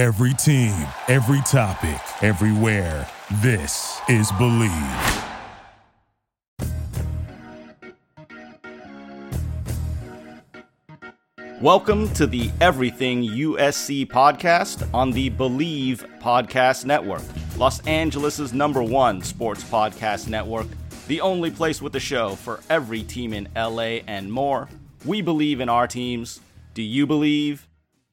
Every team, every topic, everywhere. This is Bleav. Welcome to the Everything USC podcast on the Bleav Podcast Network, Los Angeles' #1 sports podcast network, the only place with a show for every team in LA and more. We Bleav in our teams. Do you Bleav?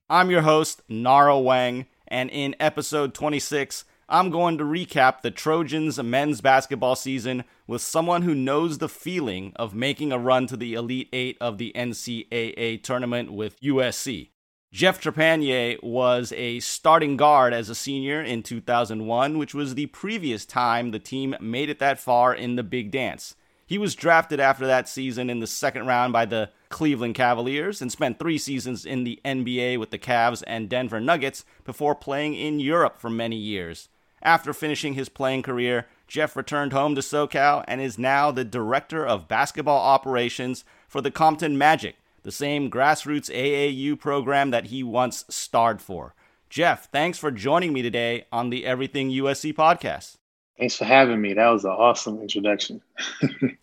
I'm your host, Nara Weng, and in episode 26, I'm going to recap the Trojans' men's basketball season with someone who knows the feeling of making a run to the Elite Eight of the NCAA tournament with USC. Jeff Trepanier was a starting guard as a senior in 2001, which was the previous time the team made it that far in the Big Dance. He was drafted after that season in the second round by the Cleveland Cavaliers and spent 3 seasons in the NBA with the Cavs and Denver Nuggets before playing in Europe for many years. After finishing his playing career, Jeff returned home to SoCal and is now the director of basketball operations for the Compton Magic, the same grassroots AAU program that he once starred for. Jeff, thanks for joining me today on the Everything USC podcast. Thanks for having me. That was an awesome introduction.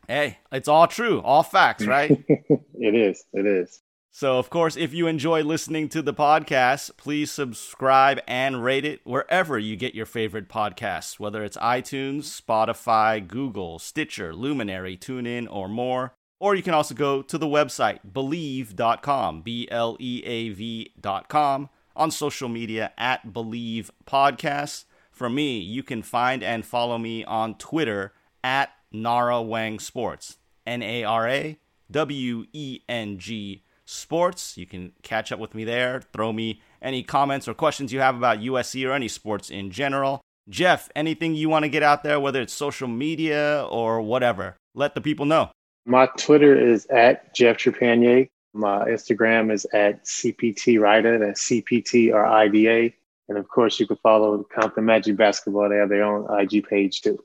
Hey, it's all true. All facts, right? It is. It is. So, of course, if you enjoy listening to the podcast, please subscribe and rate it wherever you get your favorite podcasts, whether it's iTunes, Spotify, Google, Stitcher, Luminary, TuneIn, or more. Or you can also go to the website, Bleav.com, Bleav.com, on social media at Bleav Podcasts. For me, you can find and follow me on Twitter at Nara Weng Sports, Naraweng Sports. You can catch up with me there. Throw me any comments or questions you have about USC or any sports in general. Jeff, anything you want to get out there, whether it's social media or whatever, let the people know. My Twitter is at Jeff Trepanier. My Instagram is at CPTRIDA. That's CPTRIDA. And of course, you can follow Compton Magic Basketball. They have their own IG page too.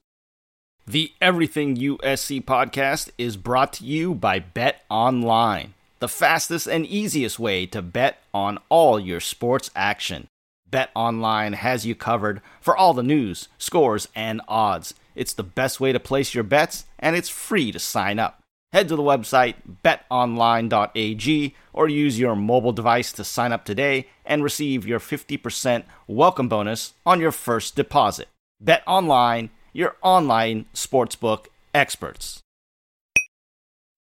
The Everything USC podcast is brought to you by Bet Online, the fastest and easiest way to bet on all your sports action. Bet Online has you covered for all the news, scores, and odds. It's the best way to place your bets, and it's free to sign up. Head to the website betonline.ag or use your mobile device to sign up today and receive your 50% welcome bonus on your first deposit. Bet Online, your online sportsbook experts.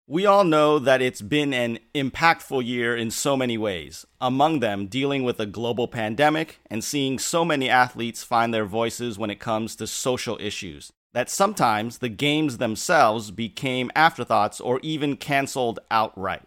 We all know that it's been an impactful year in so many ways, among them dealing with a global pandemic and seeing so many athletes find their voices when it comes to social issues, that sometimes the games themselves became afterthoughts or even canceled outright.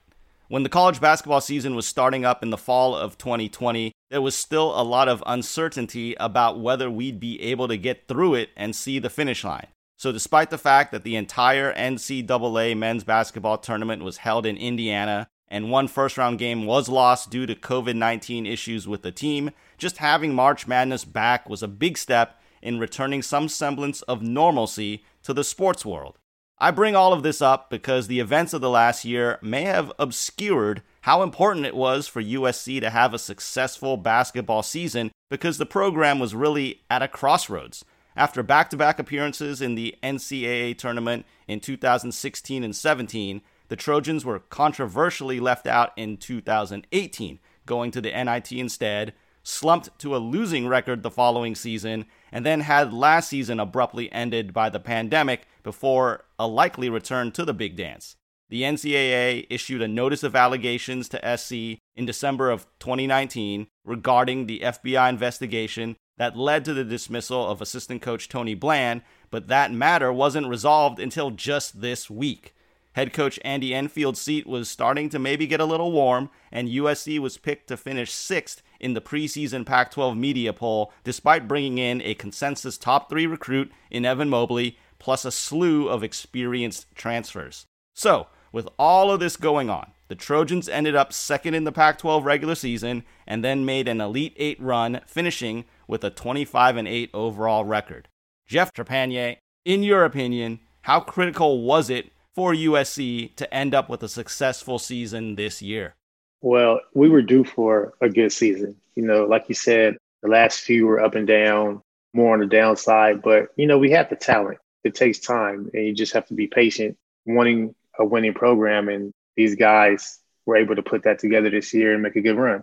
When the college basketball season was starting up in the fall of 2020, there was still a lot of uncertainty about whether we'd be able to get through it and see the finish line. So despite the fact that the entire NCAA men's basketball tournament was held in Indiana and one first-round game was lost due to COVID-19 issues with the team, just having March Madness back was a big step in returning some semblance of normalcy to the sports world. I bring all of this up because the events of the last year may have obscured how important it was for USC to have a successful basketball season because the program was really at a crossroads. After back-to-back appearances in the NCAA tournament in 2016 and 17, the Trojans were controversially left out in 2018, going to the NIT instead, slumped to a losing record the following season, and then had last season abruptly ended by the pandemic before a likely return to the Big Dance. The NCAA issued a notice of allegations to SC in December of 2019 regarding the FBI investigation that led to the dismissal of assistant coach Tony Bland, but that matter wasn't resolved until just this week. Head coach Andy Enfield's seat was starting to maybe get a little warm, and USC was picked to finish 6th in the preseason Pac-12 media poll, despite bringing in a consensus top 3 recruit in Evan Mobley, plus a slew of experienced transfers. So, with all of this going on, the Trojans ended up 2nd in the Pac-12 regular season, and then made an Elite 8 run, finishing with a 25-8 overall record. Jeff Trepanier, in your opinion, how critical was it for USC to end up with a successful season this year? Well, we were due for a good season. You know, like you said, The last few were up and down, more on the downside. But, you know, we have the talent. It takes time, and you just have to be patient, wanting a winning program. And these guys were able to put that together this year and make a good run.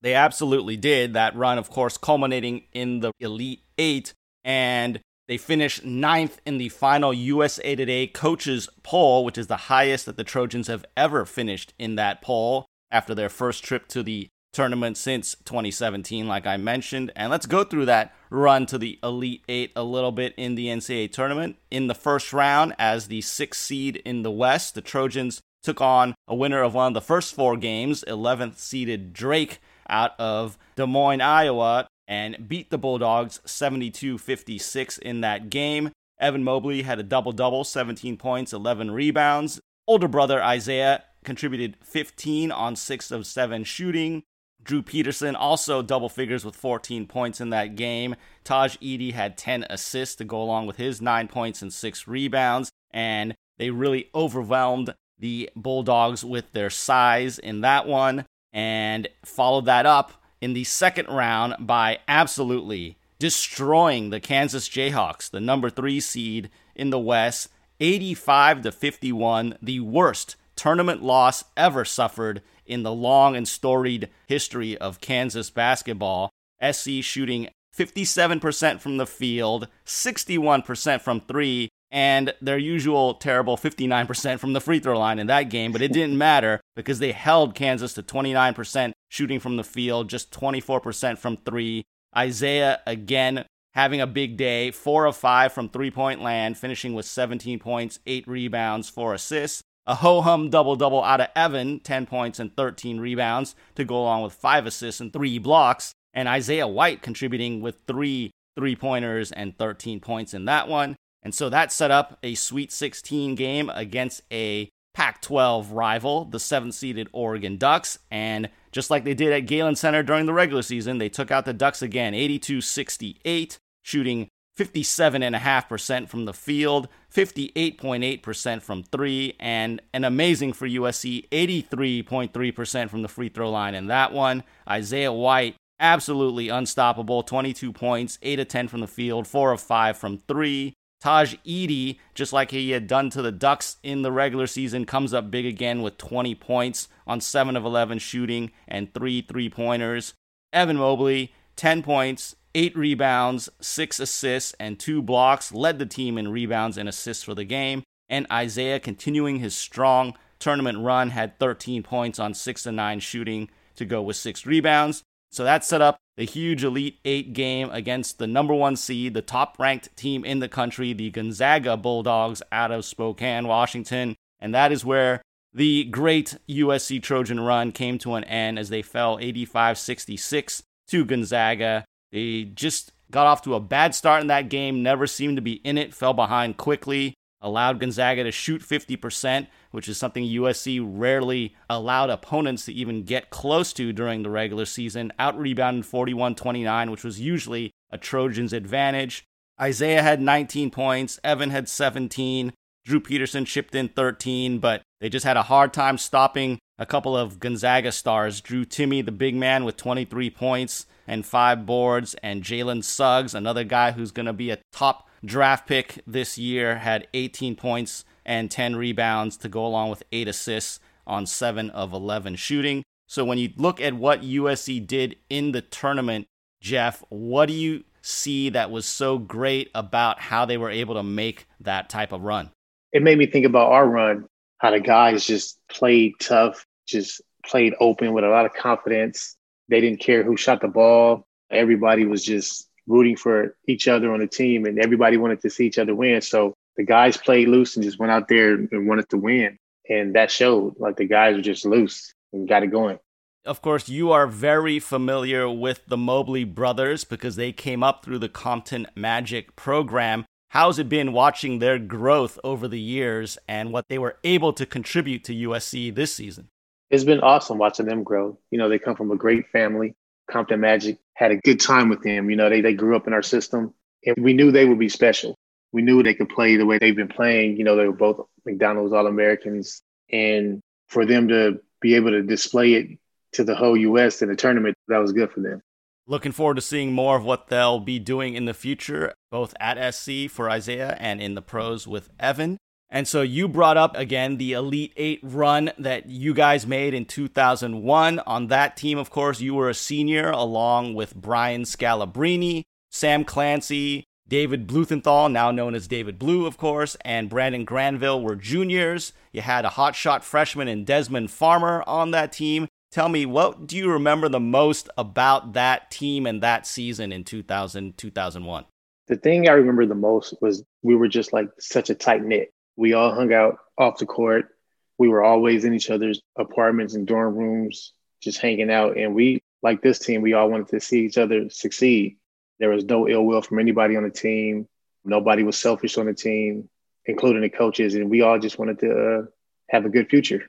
They absolutely did. That run, of course, culminating in the Elite Eight. And they finished ninth in the final USA Today coaches poll, which is the highest that the Trojans have ever finished in that poll after their first trip to the tournament since 2017, like I mentioned. And let's go through that run to the Elite Eight a little bit in the NCAA tournament. In the first round, as the sixth seed in the West, the Trojans took on a winner of one of the first four games, 11th seeded Drake out of Des Moines, Iowa, and beat the Bulldogs 72-56 in that game. Evan Mobley had a double-double, 17 points, 11 rebounds. Older brother Isaiah contributed 15 on 6 of 7 shooting. Drew Peterson also double figures with 14 points in that game. Tahj Eady had 10 assists to go along with his 9 points and 6 rebounds. And they really overwhelmed the Bulldogs with their size in that one, and followed that up in the second round by absolutely destroying the Kansas Jayhawks, the number 3 seed in the West, 85-51, the worst tournament loss ever suffered in the long and storied history of Kansas basketball. SC shooting 57% from the field, 61% from 3, and their usual terrible 59% from the free throw line in that game, but it didn't matter because they held Kansas to 29% shooting from the field, just 24% from 3. Isaiah, again, having a big day, 4 of 5 from three-point land, finishing with 17 points, 8 rebounds, 4 assists. A ho-hum double-double out of Evan, 10 points and 13 rebounds, to go along with 5 assists and 3 blocks. And Isaiah White contributing with 3 three-pointers and 13 points in that one. And so that set up a Sweet 16 game against a Pac-12 rival, the 7th-seeded Oregon Ducks. And just like they did at Galen Center during the regular season, they took out the Ducks again, 82-68, shooting 57.5% from the field, 58.8% from 3, and an amazing for USC, 83.3% from the free throw line in that one. Isaiah White, absolutely unstoppable, 22 points, 8 of 10 from the field, 4 of 5 from 3. Tahj Eady, just like he had done to the Ducks in the regular season, comes up big again with 20 points on 7 of 11 shooting and 3 three-pointers. Evan Mobley, 10 points, 8 rebounds, 6 assists, and 2 blocks, led the team in rebounds and assists for the game. And Isaiah, continuing his strong tournament run, had 13 points on 6 of 9 shooting to go with 6 rebounds. So that set up the huge Elite Eight game against the number 1 seed, the top-ranked team in the country, the Gonzaga Bulldogs out of Spokane, Washington. And that is where the great USC Trojan run came to an end as they fell 85-66 to Gonzaga. They just got off to a bad start in that game, never seemed to be in it, fell behind quickly, allowed Gonzaga to shoot 50%, which is something USC rarely allowed opponents to even get close to during the regular season, out-rebounded 41-29, which was usually a Trojans' advantage. Isaiah had 19 points, Evan had 17, Drew Peterson chipped in 13, but they just had a hard time stopping a couple of Gonzaga stars. Drew Timme, the big man, with 23 points and 5 boards, and Jalen Suggs, another guy who's going to be a top draft pick this year, had 18 points and 10 rebounds to go along with 8 assists on 7 of 11 shooting. So when you look at what USC did in the tournament, Jeff, what do you see that was so great about how they were able to make that type of run? It made me think about our run, how the guys just played tough, just played open with a lot of confidence. They didn't care who shot the ball. Everybody was just rooting for each other on the team, and everybody wanted to see each other win. So the guys played loose and just went out there and wanted to win. And that showed, like, the guys were just loose and got it going. Of course, you are very familiar with the Mobley brothers because they came up through the Compton Magic program. How's it been watching their growth over the years and what they were able to contribute to USC this season? It's been awesome watching them grow. You know, they come from a great family. Compton Magic had a good time with them. You know, they grew up in our system, and we knew they would be special. We knew they could play the way they've been playing. You know, they were both McDonald's All-Americans. And for them to be able to display it to the whole U.S. in the tournament, that was good for them. Looking forward to seeing more of what they'll be doing in the future, both at SC for Isaiah and in the pros with Evan. And so you brought up, again, the Elite Eight run that you guys made in 2001. On that team, of course, you were a senior along with Brian Scalabrine, Sam Clancy, David Bluthenthal, now known as David Blue, of course, and Brandon Granville were juniors. You had a hotshot freshman in Desmond Farmer on that team. Tell me, what do you remember the most about that team and that season in 2000, 2001? The thing I remember the most was we were just like such a tight knit. We all hung out off the court. We were always in each other's apartments and dorm rooms, just hanging out. And we, like this team, we all wanted to see each other succeed. There was no ill will from anybody on the team. Nobody was selfish on the team, including the coaches. And we all just wanted to have a good future.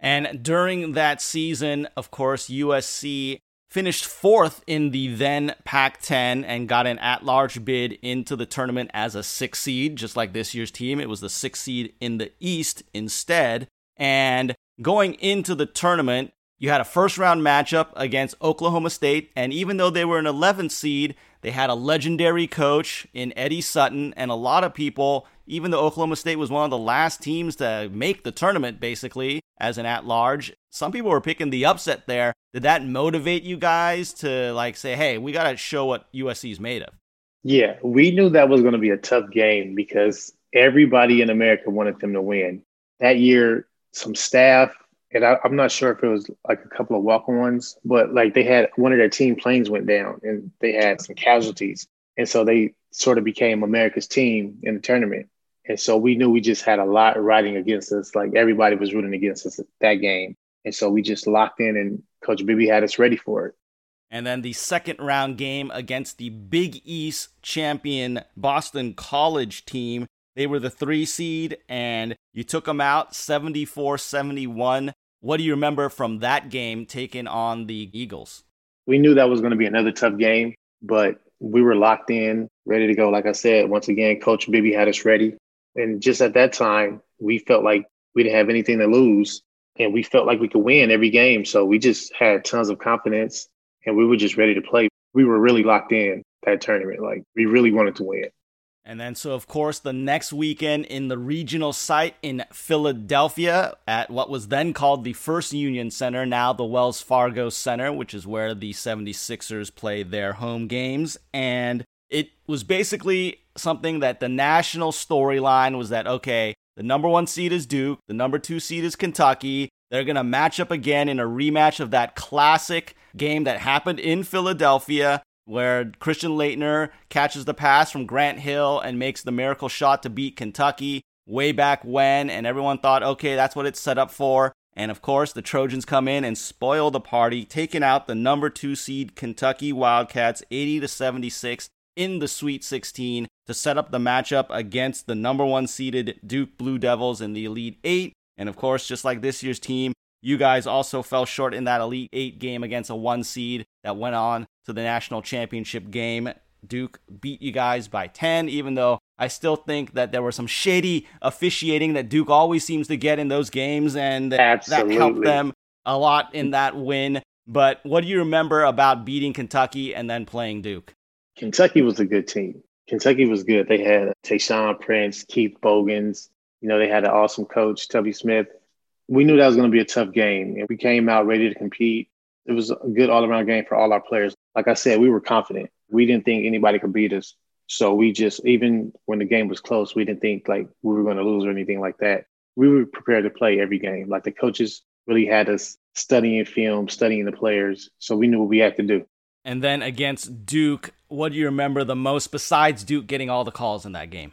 And during that season, of course, USC finished fourth in the then Pac-10 and got an at-large bid into the tournament as a 6th seed, just like this year's team. It was the 6th seed in the East instead. And going into the tournament, you had a first-round matchup against Oklahoma State, and even though they were an 11th seed, they had a legendary coach in Eddie Sutton, and a lot of people, even though Oklahoma State was one of the last teams to make the tournament, basically, as an at-large, some people were picking the upset there. Did that motivate you guys to, like, say, hey, we got to show what USC's made of? Yeah, we knew that was going to be a tough game because everybody in America wanted them to win. That year, some staff, and I'm not sure if it was like a couple of walk-ons, but like they had one of their team planes went down and they had some casualties. And so they sort of became America's team in the tournament. And so we knew we just had a lot riding against us. Like everybody was rooting against us at that game. And so we just locked in and Coach Bibby had us ready for it. And then the second round game against the Big East champion Boston College team. They were the 3rd seed and you took them out 74-71. What do you remember from that game taking on the Eagles? We knew that was going to be another tough game, but we were locked in, ready to go. Like I said, once again, Coach Bibby had us ready. And just at that time, we felt like we didn't have anything to lose. And we felt like we could win every game. So we just had tons of confidence and we were just ready to play. We were really locked in that tournament. Like we really wanted to win. And then so, of course, the next weekend in the regional site in Philadelphia at what was then called the First Union Center, now the Wells Fargo Center, which is where the 76ers play their home games. And it was basically something that the national storyline was that, okay, the number 1 seed is Duke, the number 2 seed is Kentucky. They're going to match up again in a rematch of that classic game that happened in Philadelphia, where Christian Laettner catches the pass from Grant Hill and makes the miracle shot to beat Kentucky way back when, and everyone thought, okay, that's what it's set up for. And of course, the Trojans come in and spoil the party, taking out the number 2 seed Kentucky Wildcats 80-76 in the Sweet 16 to set up the matchup against the number 1 seeded Duke Blue Devils in the Elite Eight. And of course, just like this year's team, you guys also fell short in that Elite Eight game against a 1 seed that went on to the national championship game. Duke beat you guys by 10, even though I still think that there were some shady officiating that Duke always seems to get in those games, and Absolutely. That helped them a lot in that win. But what do you remember about beating Kentucky and then playing Duke? Kentucky was a good team. Kentucky was good. They had Tayshaun Prince, Keith Bogans. You know, they had an awesome coach, Tubby Smith. We knew that was going to be a tough game, and we came out ready to compete. It was a good all-around game for all our players. Like I said, we were confident. We didn't think anybody could beat us. So we just, even when the game was close, we didn't think like we were going to lose or anything like that. We were prepared to play every game. Like the coaches really had us studying film, studying the players. So we knew what we had to do. And then against Duke, what do you remember the most besides Duke getting all the calls in that game?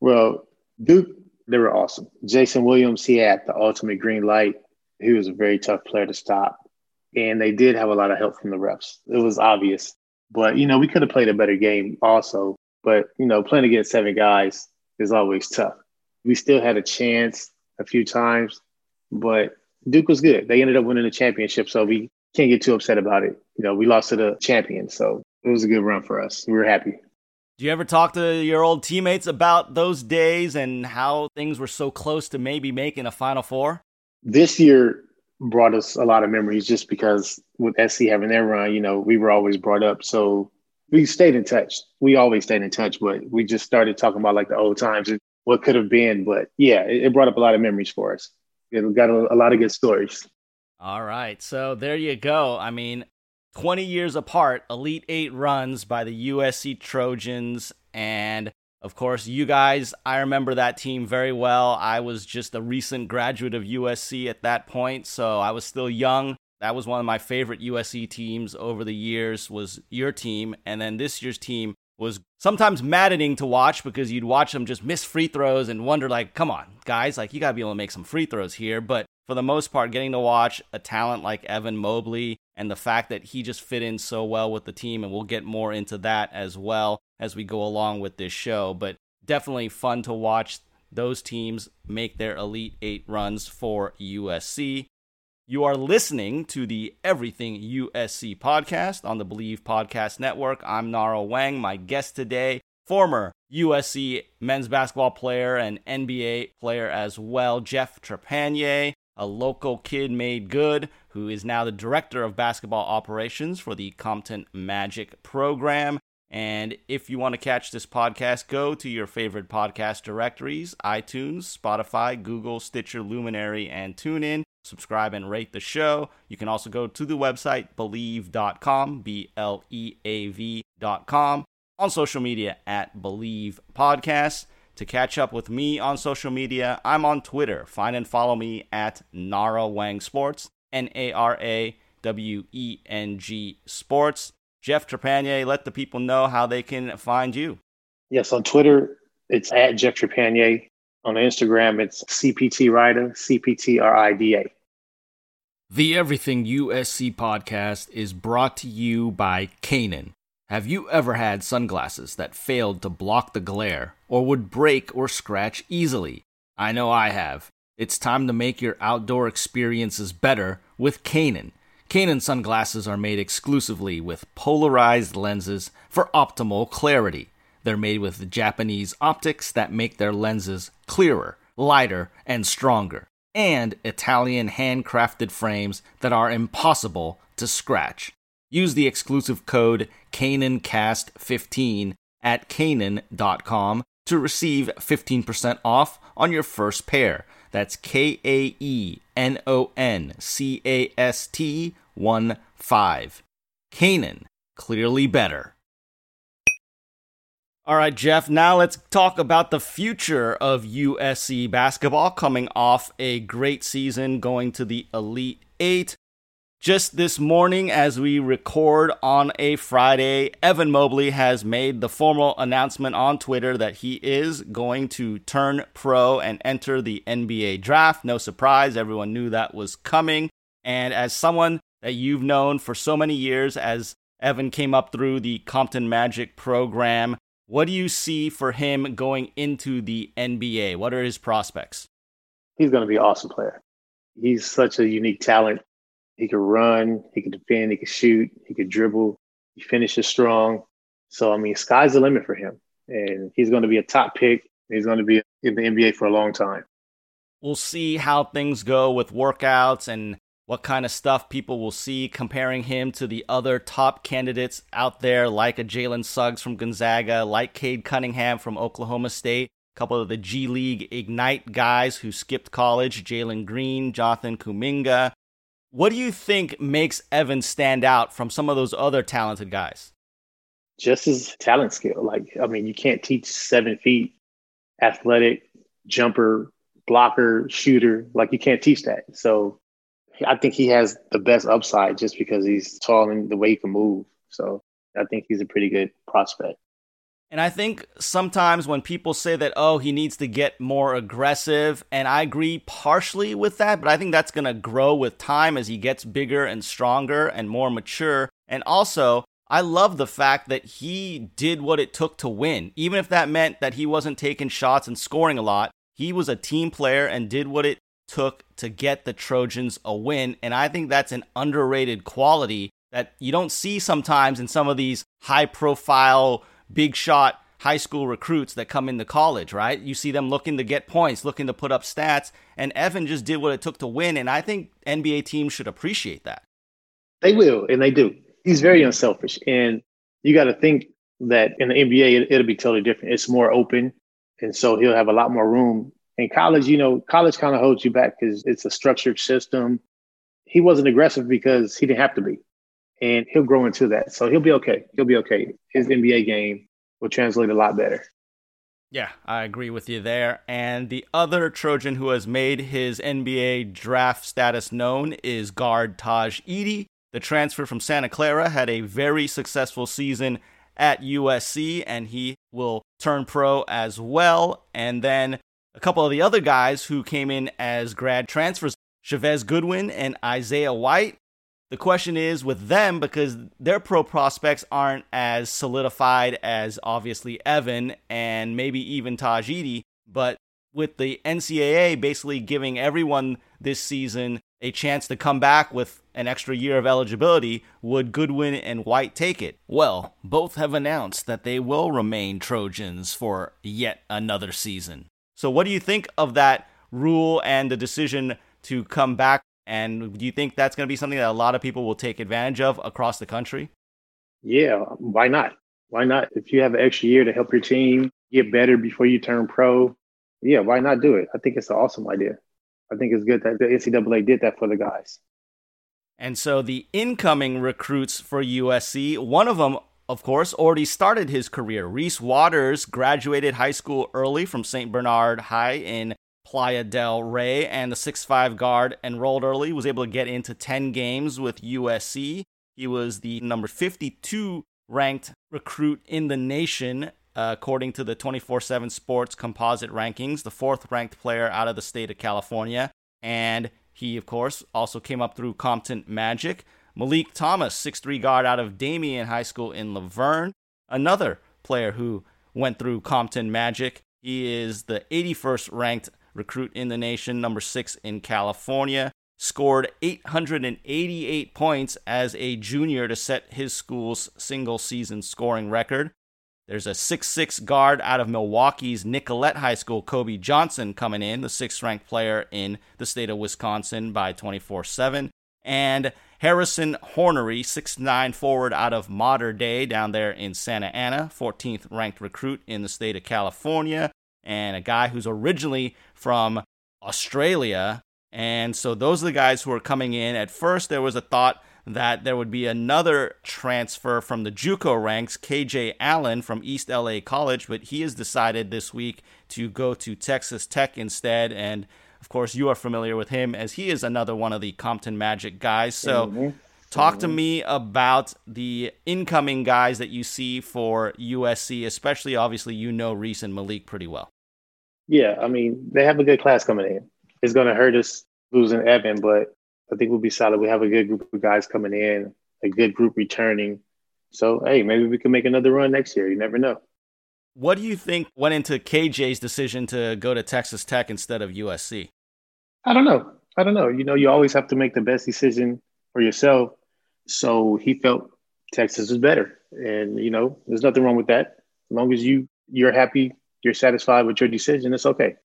Well, Duke, they were awesome. Jason Williams, he had the ultimate green light. He was a very tough player to stop. And they did have a lot of help from the refs. It was obvious. But, you know, we could have played a better game also. But, you know, playing against 7 guys is always tough. We still had a chance a few times. But Duke was good. They ended up winning the championship. So we can't get too upset about it. You know, we lost to the champion. So it was a good run for us. We were happy. Do you ever talk to your old teammates about those days and how things were so close to maybe making a Final Four? This year, brought us a lot of memories just because with SC having their run, you know, we were always brought up. So we stayed in touch. We always stayed in touch, but we just started talking about like the old times and what could have been. But yeah, it brought up a lot of memories for us. It got a lot of good stories. All right. So there you go. I mean, 20 years apart, Elite Eight runs by the USC Trojans. And of course, you guys, I remember that team very well. I was just a recent graduate of USC at that point, so I was still young. That was one of my favorite USC teams over the years was your team. And then this year's team was sometimes maddening to watch because you'd watch them just miss free throws and wonder, like, come on, guys, like you got to be able to make some free throws here. But for the most part, getting to watch a talent like Evan Mobley and the fact that he just fit in so well with the team, and we'll get more into that as well as we go along with this show. But definitely fun to watch those teams make their Elite Eight runs for USC. You are listening to the Everything USC podcast on the Bleav Podcast Network. I'm Nara Weng. My guest today, former USC men's basketball player and NBA player as well, Jeff Trepanier, a local kid made good, who is now the director of basketball operations for the Compton Magic program. And if you want to catch this podcast, go to your favorite podcast directories, iTunes, Spotify, Google, Stitcher, Luminary, and TuneIn. Subscribe and rate the show. You can also go to the website, Bleav.com, Bleav.com, on social media at Bleav Podcast. To catch up with me on social media, I'm on Twitter. Find and follow me at Nara Weng Sports, NARAWENG Sports. Jeff Trepanier, let the people know how they can find you. Yes, on Twitter, it's at Jeff Trepanier. On Instagram, it's CPT Rider, CPTRIDA. The Everything USC podcast is brought to you by Canon. Have you ever had sunglasses that failed to block the glare or would break or scratch easily? I know I have. It's time to make your outdoor experiences better with Canon. Canon sunglasses are made exclusively with polarized lenses for optimal clarity. They're made with Japanese optics that make their lenses clearer, lighter, and stronger, and Italian handcrafted frames that are impossible to scratch. Use the exclusive code CanonCast15 at Canon.com to receive 15% off on your first pair. That's KAENONCAST15. Canon, clearly better. All right, Jeff, now let's talk about the future of USC basketball coming off a great season, going to the Elite Eight. Just this morning as we record on a Friday, Evan Mobley has made the formal announcement on Twitter that he is going to turn pro and enter the NBA draft. No surprise, everyone knew that was coming. And as someone that you've known for so many years, as Evan came up through the Compton Magic program, what do you see for him going into the NBA? What are his prospects? He's going to be an awesome player. He's such a unique talent. He could run, he could defend, he could shoot, he could dribble, he finishes strong. So, I mean, sky's the limit for him. And he's going to be a top pick. He's going to be in the NBA for a long time. We'll see how things go with workouts and what kind of stuff people will see comparing him to the other top candidates out there, like a Jalen Suggs from Gonzaga, like Cade Cunningham from Oklahoma State, a couple of the G League Ignite guys who skipped college, Jalen Green, Jonathan Kuminga. What do you think makes Evan stand out from some of those other talented guys? Just his talent skill. Like, I mean, you can't teach 7 feet, athletic, jumper, blocker, shooter. Like, you can't teach that. So I think he has the best upside just because he's tall and the way he can move. So I think he's a pretty good prospect. And I think sometimes when people say that, oh, he needs to get more aggressive, and I agree partially with that, but I think that's going to grow with time as he gets bigger and stronger and more mature. And also, I love the fact that he did what it took to win. Even if that meant that he wasn't taking shots and scoring a lot, he was a team player and did what it took to get the Trojans a win. And I think that's an underrated quality that you don't see sometimes in some of these high-profile, big shot, high school recruits that come into college, right? You see them looking to get points, looking to put up stats, and Evan just did what it took to win, and I think NBA teams should appreciate that. They will, and they do. He's very unselfish, and you got to think that in the NBA, it'll be totally different. It's more open, and so he'll have a lot more room. In college, you know, college kind of holds you back because it's a structured system. He wasn't aggressive because he didn't have to be, and he'll grow into that. So he'll be okay. He'll be okay. His NBA game will translate a lot better. Yeah, I agree with you there. And the other Trojan who has made his NBA draft status known is guard Tahj Eady. The transfer from Santa Clara had a very successful season at USC, and he will turn pro as well. And then a couple of the other guys who came in as grad transfers, Chavez Goodwin and Isaiah White. The question is with them, because their pro prospects aren't as solidified as obviously Evan and maybe even Tahj Eady, but with the NCAA basically giving everyone this season a chance to come back with an extra year of eligibility, would Goodwin and White take it? Well, both have announced that they will remain Trojans for yet another season. So what do you think of that rule and the decision to come back? And do you think that's going to be something that a lot of people will take advantage of across the country? Yeah, why not? Why not? If you have an extra year to help your team get better before you turn pro, yeah, why not do it? I think it's an awesome idea. I think it's good that the NCAA did that for the guys. And so the incoming recruits for USC, one of them, of course, already started his career. Reese Waters graduated high school early from St. Bernard High in Playa del Rey, and the 6'5 guard enrolled early, was able to get into 10 games with USC. He was the number 52 ranked recruit in the nation, according to the 24/7 Sports composite rankings, the fourth ranked player out of the state of California. And he, of course, also came up through Compton Magic. Malik Thomas, 6'3 guard out of Damien High School in Laverne, another player who went through Compton Magic. He is the 81st ranked recruit in the nation, number 6 in California, scored 888 points as a junior to set his school's single-season scoring record. There's a 6'6 guard out of Milwaukee's Nicollet High School, Kobe Johnson, coming in, the 6th ranked player in the state of Wisconsin by 24/7. And Harrison Hornery, 6'9 forward out of Mater Dei down there in Santa Ana, 14th ranked recruit in the state of California, and a guy who's originally from Australia. And so those are the guys who are coming in. At first, there was a thought that there would be another transfer from the JUCO ranks, KJ Allen from East LA College, but he has decided this week to go to Texas Tech instead. And of course, you are familiar with him as he is another one of the Compton Magic guys. So talk to me about the incoming guys that you see for USC, especially, obviously, you know Reese and Malik pretty well. Yeah, I mean, they have a good class coming in. It's going to hurt us losing Evan, but I think we'll be solid. We have a good group of guys coming in, a good group returning. So, hey, maybe we can make another run next year. You never know. What do you think went into KJ's decision to go to Texas Tech instead of USC? I don't know. You know, you always have to make the best decision for yourself. So he felt Texas was better. And, you know, there's nothing wrong with that. As long as you're happy, you're satisfied with your decision, it's okay.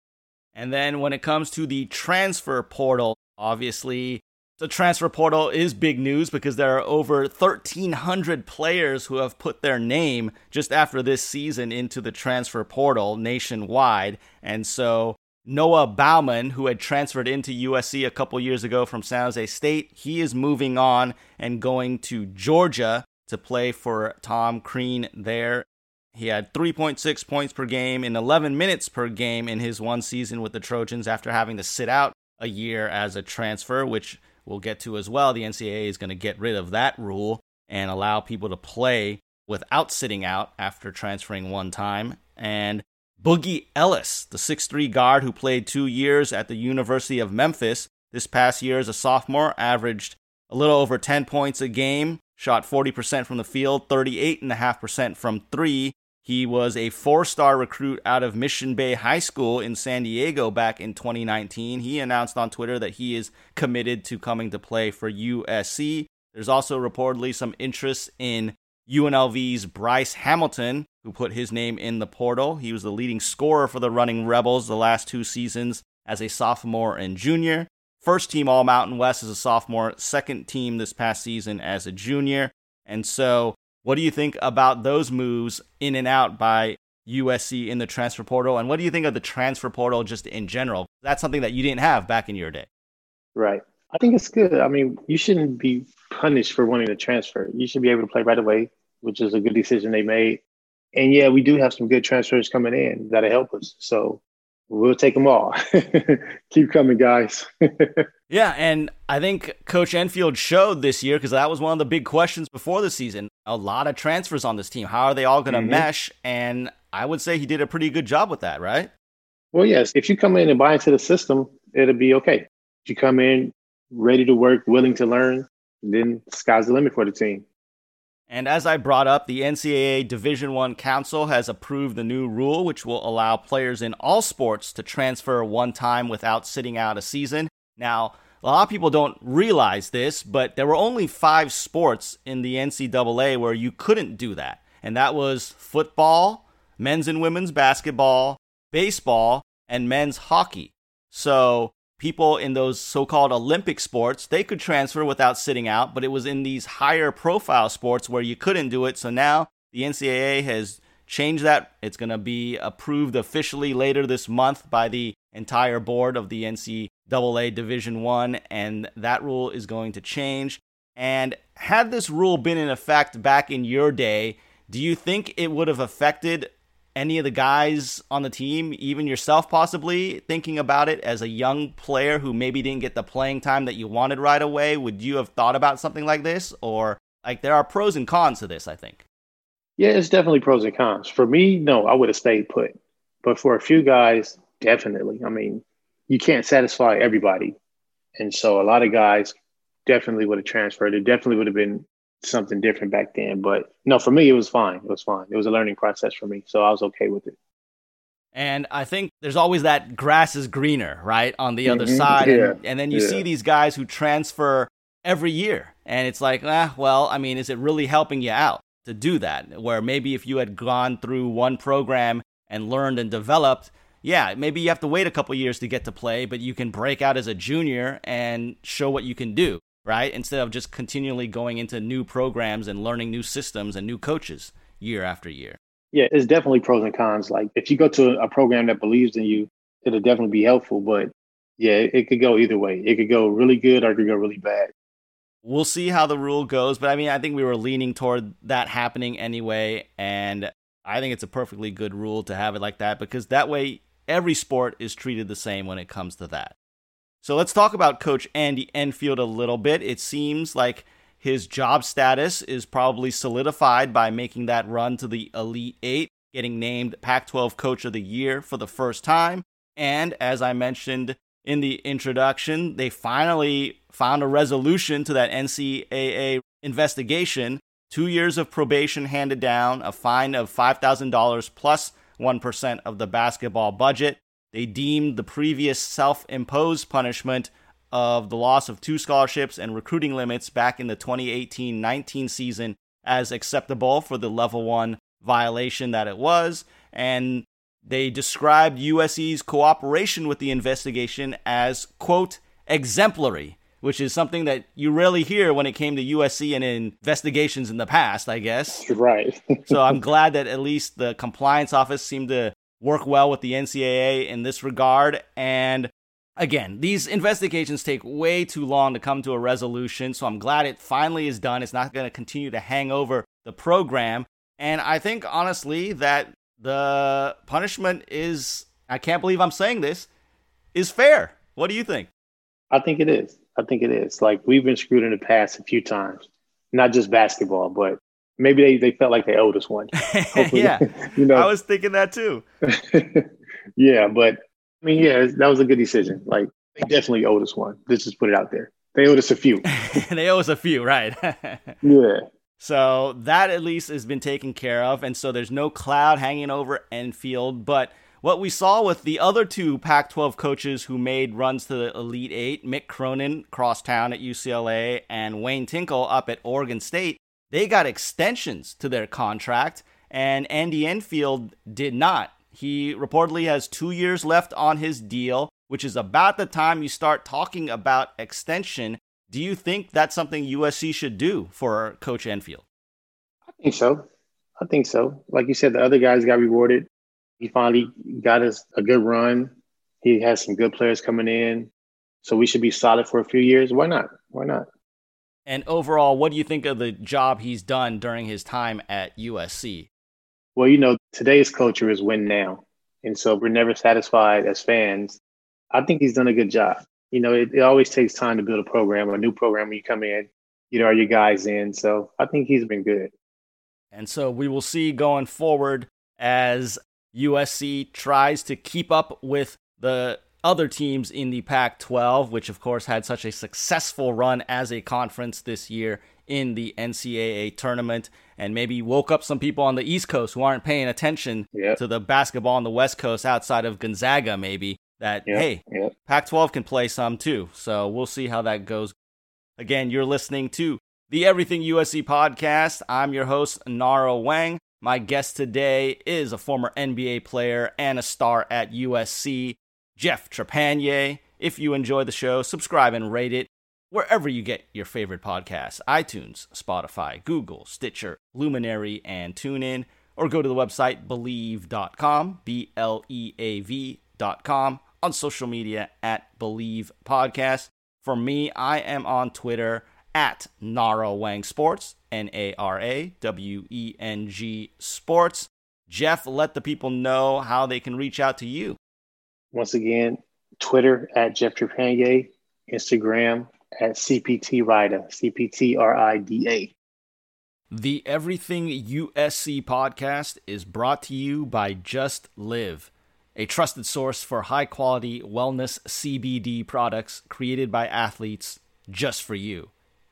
And then when it comes to the transfer portal, obviously, the transfer portal is big news because there are over 1,300 players who have put their name just after this season into the transfer portal nationwide. And so Noah Bauman, who had transferred into USC a couple years ago from San Jose State, he is moving on and going to Georgia to play for Tom Crean there. He had 3.6 points per game in 11 minutes per game in his one season with the Trojans after having to sit out a year as a transfer, which we'll get to as well. The NCAA is going to get rid of that rule and allow people to play without sitting out after transferring one time. And Boogie Ellis, the 6'3 guard who played 2 years at the University of Memphis this past year as a sophomore, averaged a little over 10 points a game, shot 40% from the field, 38.5% from three. He was a 4-star recruit out of Mission Bay High School in San Diego back in 2019. He announced on Twitter that he is committed to coming to play for USC. There's also reportedly some interest in UNLV's Bryce Hamilton, who put his name in the portal. He was the leading scorer for the Running Rebels the last two seasons as a sophomore and junior. First team All-Mountain West as a sophomore, second team this past season as a junior. And so what do you think about those moves in and out by USC in the transfer portal? And what do you think of the transfer portal just in general? That's something that you didn't have back in your day. Right. I think it's good. I mean, you shouldn't be punished for wanting to transfer. You should be able to play right away, which is a good decision they made. And yeah, we do have some good transfers coming in that'll help us. So we'll take them all. Keep coming, guys. Yeah, and I think Coach Enfield showed this year, because that was one of the big questions before the season. A lot of transfers on this team. How are they all going to mesh? And I would say he did a pretty good job with that, right? Well, yes. If you come in and buy into the system, it'll be okay. If you come in ready to work, willing to learn, then sky's the limit for the team. And as I brought up, the NCAA Division I Council has approved the new rule, which will allow players in all sports to transfer one time without sitting out a season. Now, a lot of people don't realize this, but there were only 5 sports in the NCAA where you couldn't do that. And that was football, men's and women's basketball, baseball, and men's hockey. So people in those so-called Olympic sports, they could transfer without sitting out, but it was in these higher profile sports where you couldn't do it. So now the NCAA has changed that. It's going to be approved officially later this month by the entire board of the NCAA Division I, and that rule is going to change. And had this rule been in effect back in your day, do you think it would have affected any of the guys on the team, even yourself possibly, thinking about it as a young player who maybe didn't get the playing time that you wanted right away? Would you have thought about something like this? Or, like, there are pros and cons to this, I think. Yeah, it's definitely pros and cons. For me, no, I would have stayed put. But for a few guys, definitely. I mean, you can't satisfy everybody. And so a lot of guys definitely would have transferred. It definitely would have been something different back then. But no, for me, it was fine. It was fine. It was a learning process for me. So I was okay with it. And I think there's always that grass is greener, right? On the other side. Yeah. And then you see these guys who transfer every year. And it's like, well, I mean, is it really helping you out to do that? Where maybe if you had gone through one program and learned and developed, yeah, maybe you have to wait a couple years to get to play, but you can break out as a junior and show what you can do, right? Instead of just continually going into new programs and learning new systems and new coaches year after year. Yeah, it's definitely pros and cons. Like, if you go to a program that believes in you, it'll definitely be helpful. But yeah, it could go either way. It could go really good or it could go really bad. We'll see how the rule goes. But I mean, I think we were leaning toward that happening anyway. And I think it's a perfectly good rule to have it like that, because that way every sport is treated the same when it comes to that. So let's talk about Coach Andy Enfield a little bit. It seems like his job status is probably solidified by making that run to the Elite Eight, getting named Pac-12 Coach of the Year for the first time. And as I mentioned in the introduction, they finally found a resolution to that NCAA investigation. 2 years of probation handed down, a fine of $5,000 plus 1% of the basketball budget. They deemed the previous self-imposed punishment of the loss of 2 scholarships and recruiting limits back in the 2018-19 season as acceptable for the level 1 violation that it was. And they described USC's cooperation with the investigation as, quote, exemplary, which is something that you rarely hear when it came to USC and investigations in the past, I guess. Right. So I'm glad that at least the compliance office seemed to work well with the NCAA in this regard. And again, these investigations take way too long to come to a resolution, so I'm glad it finally is done. It's not going to continue to hang over the program. And I think, honestly, that the punishment is, I can't believe I'm saying this, is fair. What do you think? I think it is. I think it is. Like, we've been screwed in the past a few times, not just basketball, but maybe they felt like they owed us one. Yeah, you know. I was thinking that too. Yeah, but I mean, yeah, that was a good decision. Like, they definitely owed us one. Let's just put it out there. They owed us a few. They owe us a few, right? Yeah. So that at least has been taken care of. And so there's no cloud hanging over Enfield. But what we saw with the other 2 Pac-12 coaches who made runs to the Elite Eight, Mick Cronin, crosstown at UCLA, and Wayne Tinkle up at Oregon State, They got extensions to their contract, and Andy Enfield did not. He reportedly has 2 years left on his deal, which is about the time you start talking about extension. Do you think that's something USC should do for Coach Enfield? I think so. Like you said, the other guys got rewarded. He finally got us a good run. He has some good players coming in. So we should be solid for a few years. Why not? And overall, what do you think of the job he's done during his time at USC? Well, today's culture is win now. And so we're never satisfied as fans. I think he's done a good job. It always takes time to build a new program when you come in. Are your guys in? So I think he's been good. And so we will see going forward as USC tries to keep up with the other teams in the Pac-12, which of course had such a successful run as a conference this year in the NCAA tournament, and maybe woke up some people on the East Coast who aren't paying attention to the basketball on the West Coast outside of Gonzaga, maybe, that, Pac-12 can play some too. So we'll see how that goes. Again, you're listening to the Everything USC podcast. I'm your host, Nara Weng. My guest today is a former NBA player and a star at USC, Jeff Trepanier. If you enjoy the show, subscribe and rate it wherever you get your favorite podcasts: iTunes, Spotify, Google, Stitcher, Luminary, and TuneIn. Or go to the website Bleav.com, Bleav.com, on social media at Bleav Podcast. For me, I am on Twitter at Nara Weng Sports, NARAWENG Sports. Jeff, let the people know how they can reach out to you. Once again, Twitter at Jeff Trepanier, Instagram at CPTRIDA, CPTRIDA. The Everything USC podcast is brought to you by Just Live, a trusted source for high-quality wellness CBD products created by athletes just for you.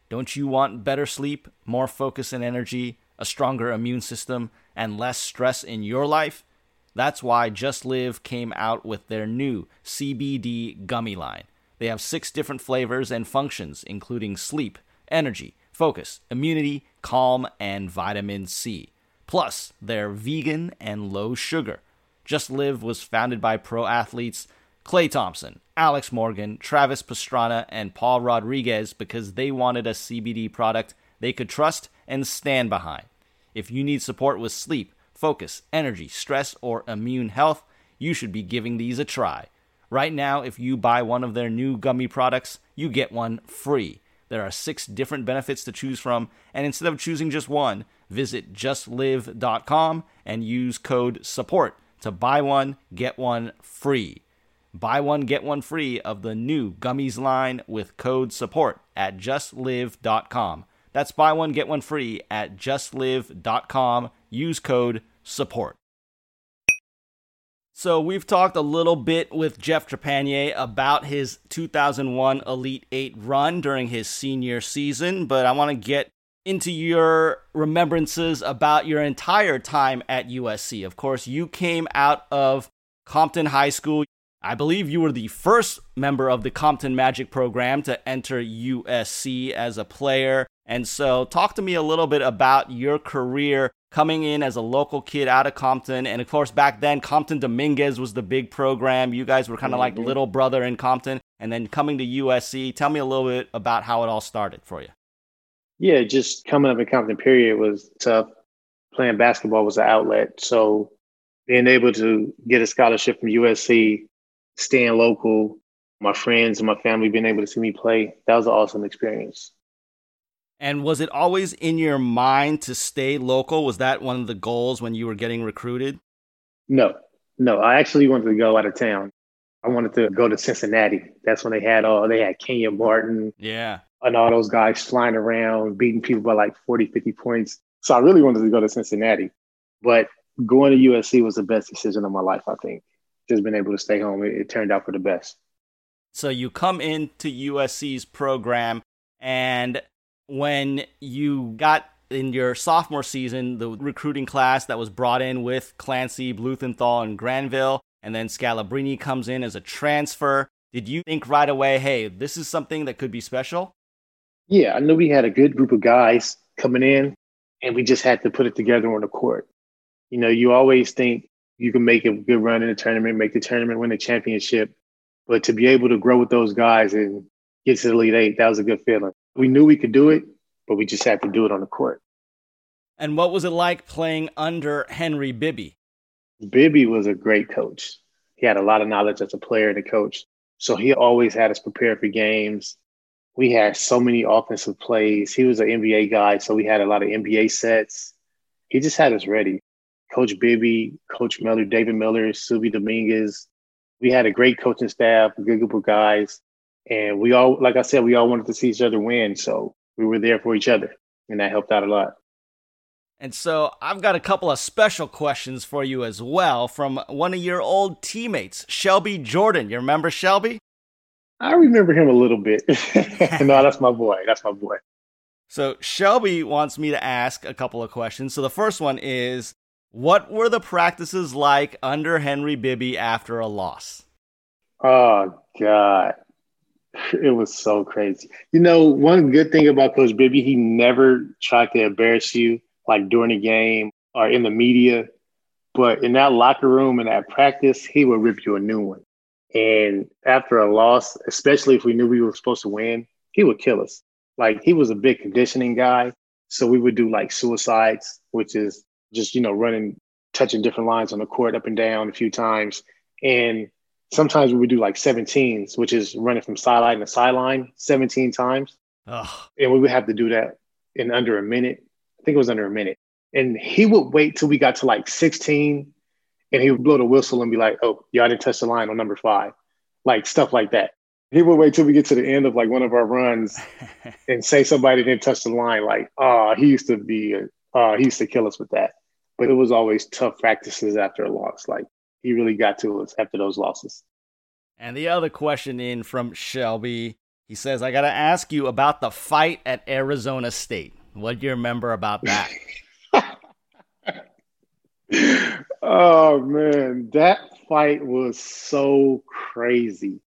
Don't you want better sleep, more focus and energy, a stronger immune system, and less stress in your life? That's why Just Live came out with their new CBD gummy line. They have 6 different flavors and functions, including sleep, energy, focus, immunity, calm, and vitamin C. Plus, they're vegan and low sugar. Just Live was founded by pro athletes Klay Thompson, Alex Morgan, Travis Pastrana, and Paul Rodriguez because they wanted a CBD product they could trust and stand behind. If you need support with sleep, focus, energy, stress, or immune health, you should be giving these a try. Right now, if you buy one of their new gummy products, you get one free. There are 6 different benefits to choose from, and instead of choosing just one, visit justlive.com and use code SUPPORT to buy one, get one free. Buy one, get one free of the new gummies line with code SUPPORT at justlive.com. That's buy one, get one free at justlive.com. Use code SUPPORT. So we've talked a little bit with Jeff Trepanier about his 2001 Elite Eight run during his senior season, but I want to get into your remembrances about your entire time at USC. Of course, you came out of Compton High School. I Bleav you were the first member of the Compton Magic program to enter USC as a player. And so talk to me a little bit about your career coming in as a local kid out of Compton. And of course, back then, Compton Dominguez was the big program. You guys were kind of like little brother in Compton. And then coming to USC, tell me a little bit about how it all started for you. Yeah, just coming up in Compton period was tough. Playing basketball was an outlet. So being able to get a scholarship from USC, staying local, my friends and my family being able to see me play, that was an awesome experience. And was it always in your mind to stay local? Was that one of the goals when you were getting recruited? No. I actually wanted to go out of town. I wanted to go to Cincinnati. That's when they had Kenyon Martin and all those guys flying around, beating people by like 40, 50 points. So I really wanted to go to Cincinnati. But going to USC was the best decision of my life, I think. Just been able to stay home. It turned out for the best. So you come into USC's program, and when you got in your sophomore season, the recruiting class that was brought in with Clancy, Bluthenthal, and Granville, and then Scalabrine comes in as a transfer, did you think right away, hey, this is something that could be special? Yeah, I knew we had a good group of guys coming in. and we just had to put it together on the court. You know, you always think you can make a good run in the tournament, make the tournament, win the championship. But to be able to grow with those guys and get to the Elite Eight, that was a good feeling. We knew we could do it, but we just had to do it on the court. And what was it like playing under Henry Bibby? Bibby was a great coach. He had a lot of knowledge as a player and a coach. So he always had us prepared for games. We had so many offensive plays. He was an NBA guy, so we had a lot of NBA sets. He just had us ready. Coach Bibby, Coach Miller, David Miller, Subi Dominguez. We had a great coaching staff, a good group of guys. And we all, like I said, we all wanted to see each other win. So we were there for each other, and that helped out a lot. And so I've got a couple of special questions for you as well from one of your old teammates, Shelby Jordan. You remember Shelby? I remember him a little bit. No, that's my boy. That's my boy. So Shelby wants me to ask a couple of questions. So the first one is, what were the practices like under Henry Bibby after a loss? Oh, God. It was so crazy. You know, one good thing about Coach Bibby, he never tried to embarrass you, like during the game or in the media. But in that locker room and that practice, he would rip you a new one. And after a loss, especially if we knew we were supposed to win, he would kill us. Like, he was a big conditioning guy. So we would do like suicides, which is just, you know, running, touching different lines on the court up and down a few times. And sometimes we would do like 17s, which is running from sideline to sideline 17 times. Ugh. And we would have to do that in under a minute. I think it was under a minute. And he would wait till we got to like 16, and he would blow the whistle and be like, oh, y'all didn't touch the line on number 5. Like, stuff like that. He would wait till we get to the end of like one of our runs and say somebody didn't touch the line. Like, he used to kill us with that. But it was always tough practices after a loss. Like, he really got to us after those losses. And the other question in from Shelby, he says, I got to ask you about the fight at Arizona State. What do you remember about that? Oh, man, that fight was so crazy.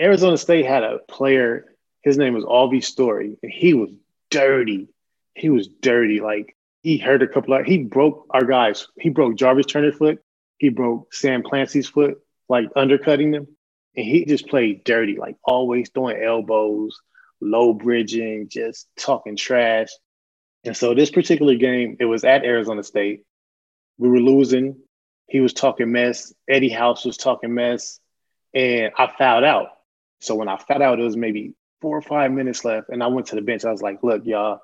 Arizona State had a player. His name was Alvy Story, and he was dirty. He was dirty. Like, he hurt a couple of – he broke our guys. He broke Jarvis Turner's foot. He broke Sam Clancy's foot, like undercutting them. And he just played dirty, like always throwing elbows, low bridging, just talking trash. And so this particular game, it was at Arizona State. We were losing. He was talking mess. Eddie House was talking mess. And I fouled out. So when I fouled out, it was maybe 4 or 5 minutes left. And I went to the bench. I was like, look, y'all,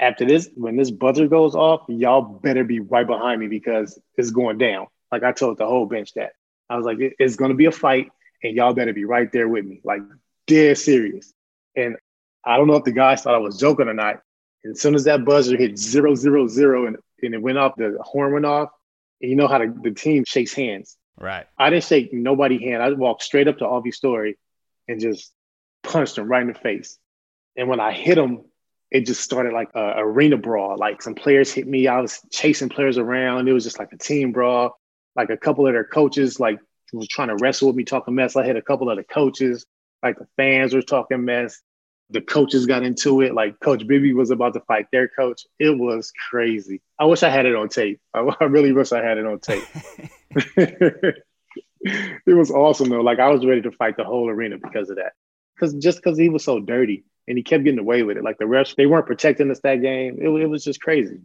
after this, when this buzzer goes off, y'all better be right behind me because it's going down. Like, I told the whole bench that. I was like, it's going to be a fight, and y'all better be right there with me. Like, dead serious. And I don't know if the guys thought I was joking or not. And as soon as that buzzer hit 0-0-0 and it went off, the horn went off. And you know how the team shakes hands. Right. I didn't shake nobody's hand. I walked straight up to Alvy Story and just punched him right in the face. And when I hit him, it just started like an arena brawl. Like, some players hit me. I was chasing players around. It was just like a team brawl. Like, a couple of their coaches, like, was trying to wrestle with me, talking mess. I hit a couple of the coaches. Like, the fans were talking mess. The coaches got into it. Like, Coach Bibby was about to fight their coach. It was crazy. I wish I had it on tape. I really wish I had it on tape. It was awesome, though. Like, I was ready to fight the whole arena because of that. Because he was so dirty, and he kept getting away with it. Like, the refs, they weren't protecting us that game. It was just crazy.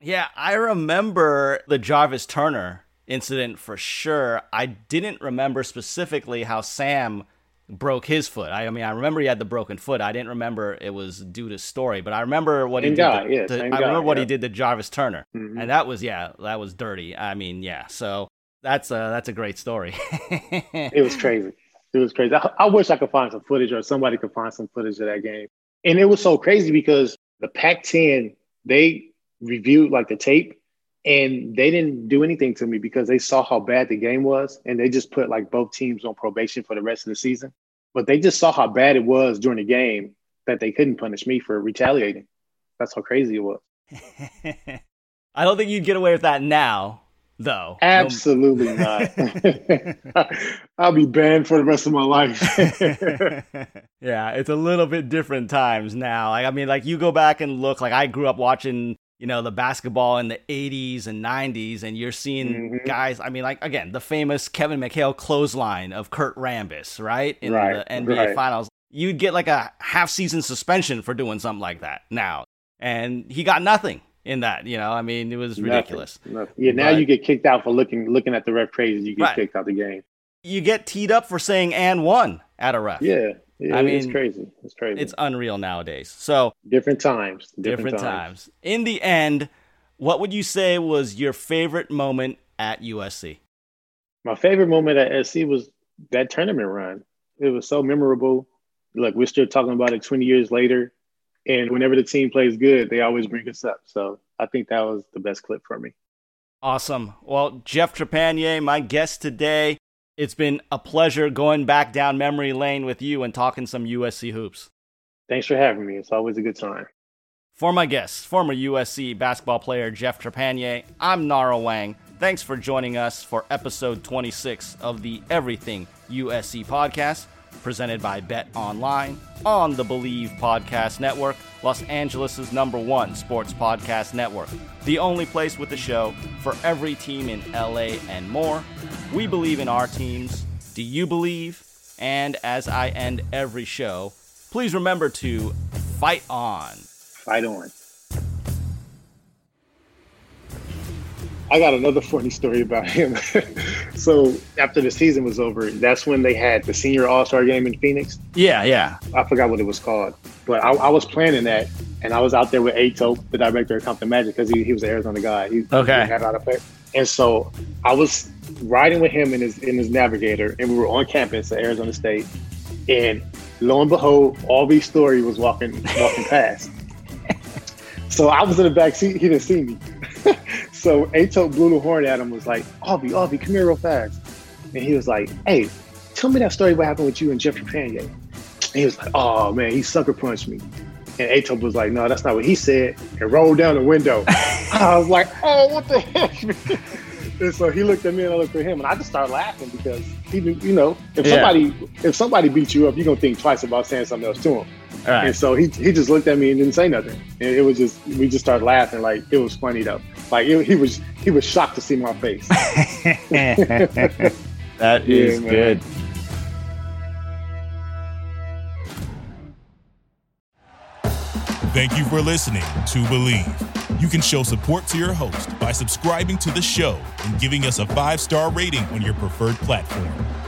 Yeah, I remember the Jarvis Turner incident for sure. I didn't remember specifically how Sam broke his foot. I remember he had the broken foot. I didn't remember it was due to Story, but I remember what he did. He did to Jarvis Turner, mm-hmm. And that was dirty. I mean, yeah. So that's a great story. It was crazy. It was crazy. I wish I could find some footage, or somebody could find some footage of that game. And it was so crazy because the Pac-10, they reviewed like the tape, and they didn't do anything to me because they saw how bad the game was, and they just put like both teams on probation for the rest of the season. But they just saw how bad it was during the game that they couldn't punish me for retaliating. That's how crazy it was. I don't think you'd get away with that now, though. Absolutely not. I'll be banned for the rest of my life. Yeah, it's a little bit different times now. Like, I mean, like, you go back and look. Like, I grew up watching you know, the basketball in the 80s and 90s, and you're seeing guys, I mean, like, again, the famous Kevin McHale clothesline of Kurt Rambis, right? In the NBA Finals. You'd get like a half-season suspension for doing something like that now. And he got nothing in that, you know? I mean, it was ridiculous. Nothing. Yeah, now you get kicked out for looking at the ref crazy. You get kicked out the game. You get teed up for saying "and one" at a ref. Yeah, I mean, it's crazy. It's crazy. It's unreal nowadays. So different times. In the end, what would you say was your favorite moment at USC? My favorite moment at USC was that tournament run. It was so memorable. Like, we're still talking about it 20 years later, and whenever the team plays good, they always bring us up. So I think that was the best clip for me. Awesome. Well, Jeff Trepanier, my guest today. It's been a pleasure going back down memory lane with you and talking some USC hoops. Thanks for having me. It's always a good time. For my guests, former USC basketball player Jeff Trepanier, I'm Nara Weng. Thanks for joining us for episode 26 of the Everything USC podcast, presented by Bet Online on the Bleav Podcast Network, Los Angeles' #1 sports podcast network, the only place with a show for every team in LA and more. We Bleav in our teams. Do you Bleav? And as I end every show, please remember to fight on. Fight on. I got another funny story about him. So after the season was over, that's when they had the senior all-star game in Phoenix. Yeah. I forgot what it was called. But I was planning that, and I was out there with Ato, the director of Compton Magic, because he was an Arizona guy. He had a lot of play. And so I was riding with him in his navigator, and we were on campus at Arizona State. And lo and behold, Albee Story was walking past. So I was in the back seat. He didn't see me. So Ato blew the horn at him, was like, Albee, come here real fast. And he was like, hey, tell me that story what happened with you and Jeff Trepanier. And he was like, oh, man, he sucker punched me. And Ato was like, no, that's not what he said. And rolled down the window. I was like, oh, what the heck? And so he looked at me and I looked at him. And I just started laughing because, you know, if somebody beats you up, you're going to think twice about saying something else to him. All right. And so he just looked at me and didn't say nothing. And it was just, we just started laughing. Like, it was funny though. Like, he was shocked to see my face. That is good. Thank you for listening to Bleav. You can show support to your host by subscribing to the show and giving us a 5-star rating on your preferred platform.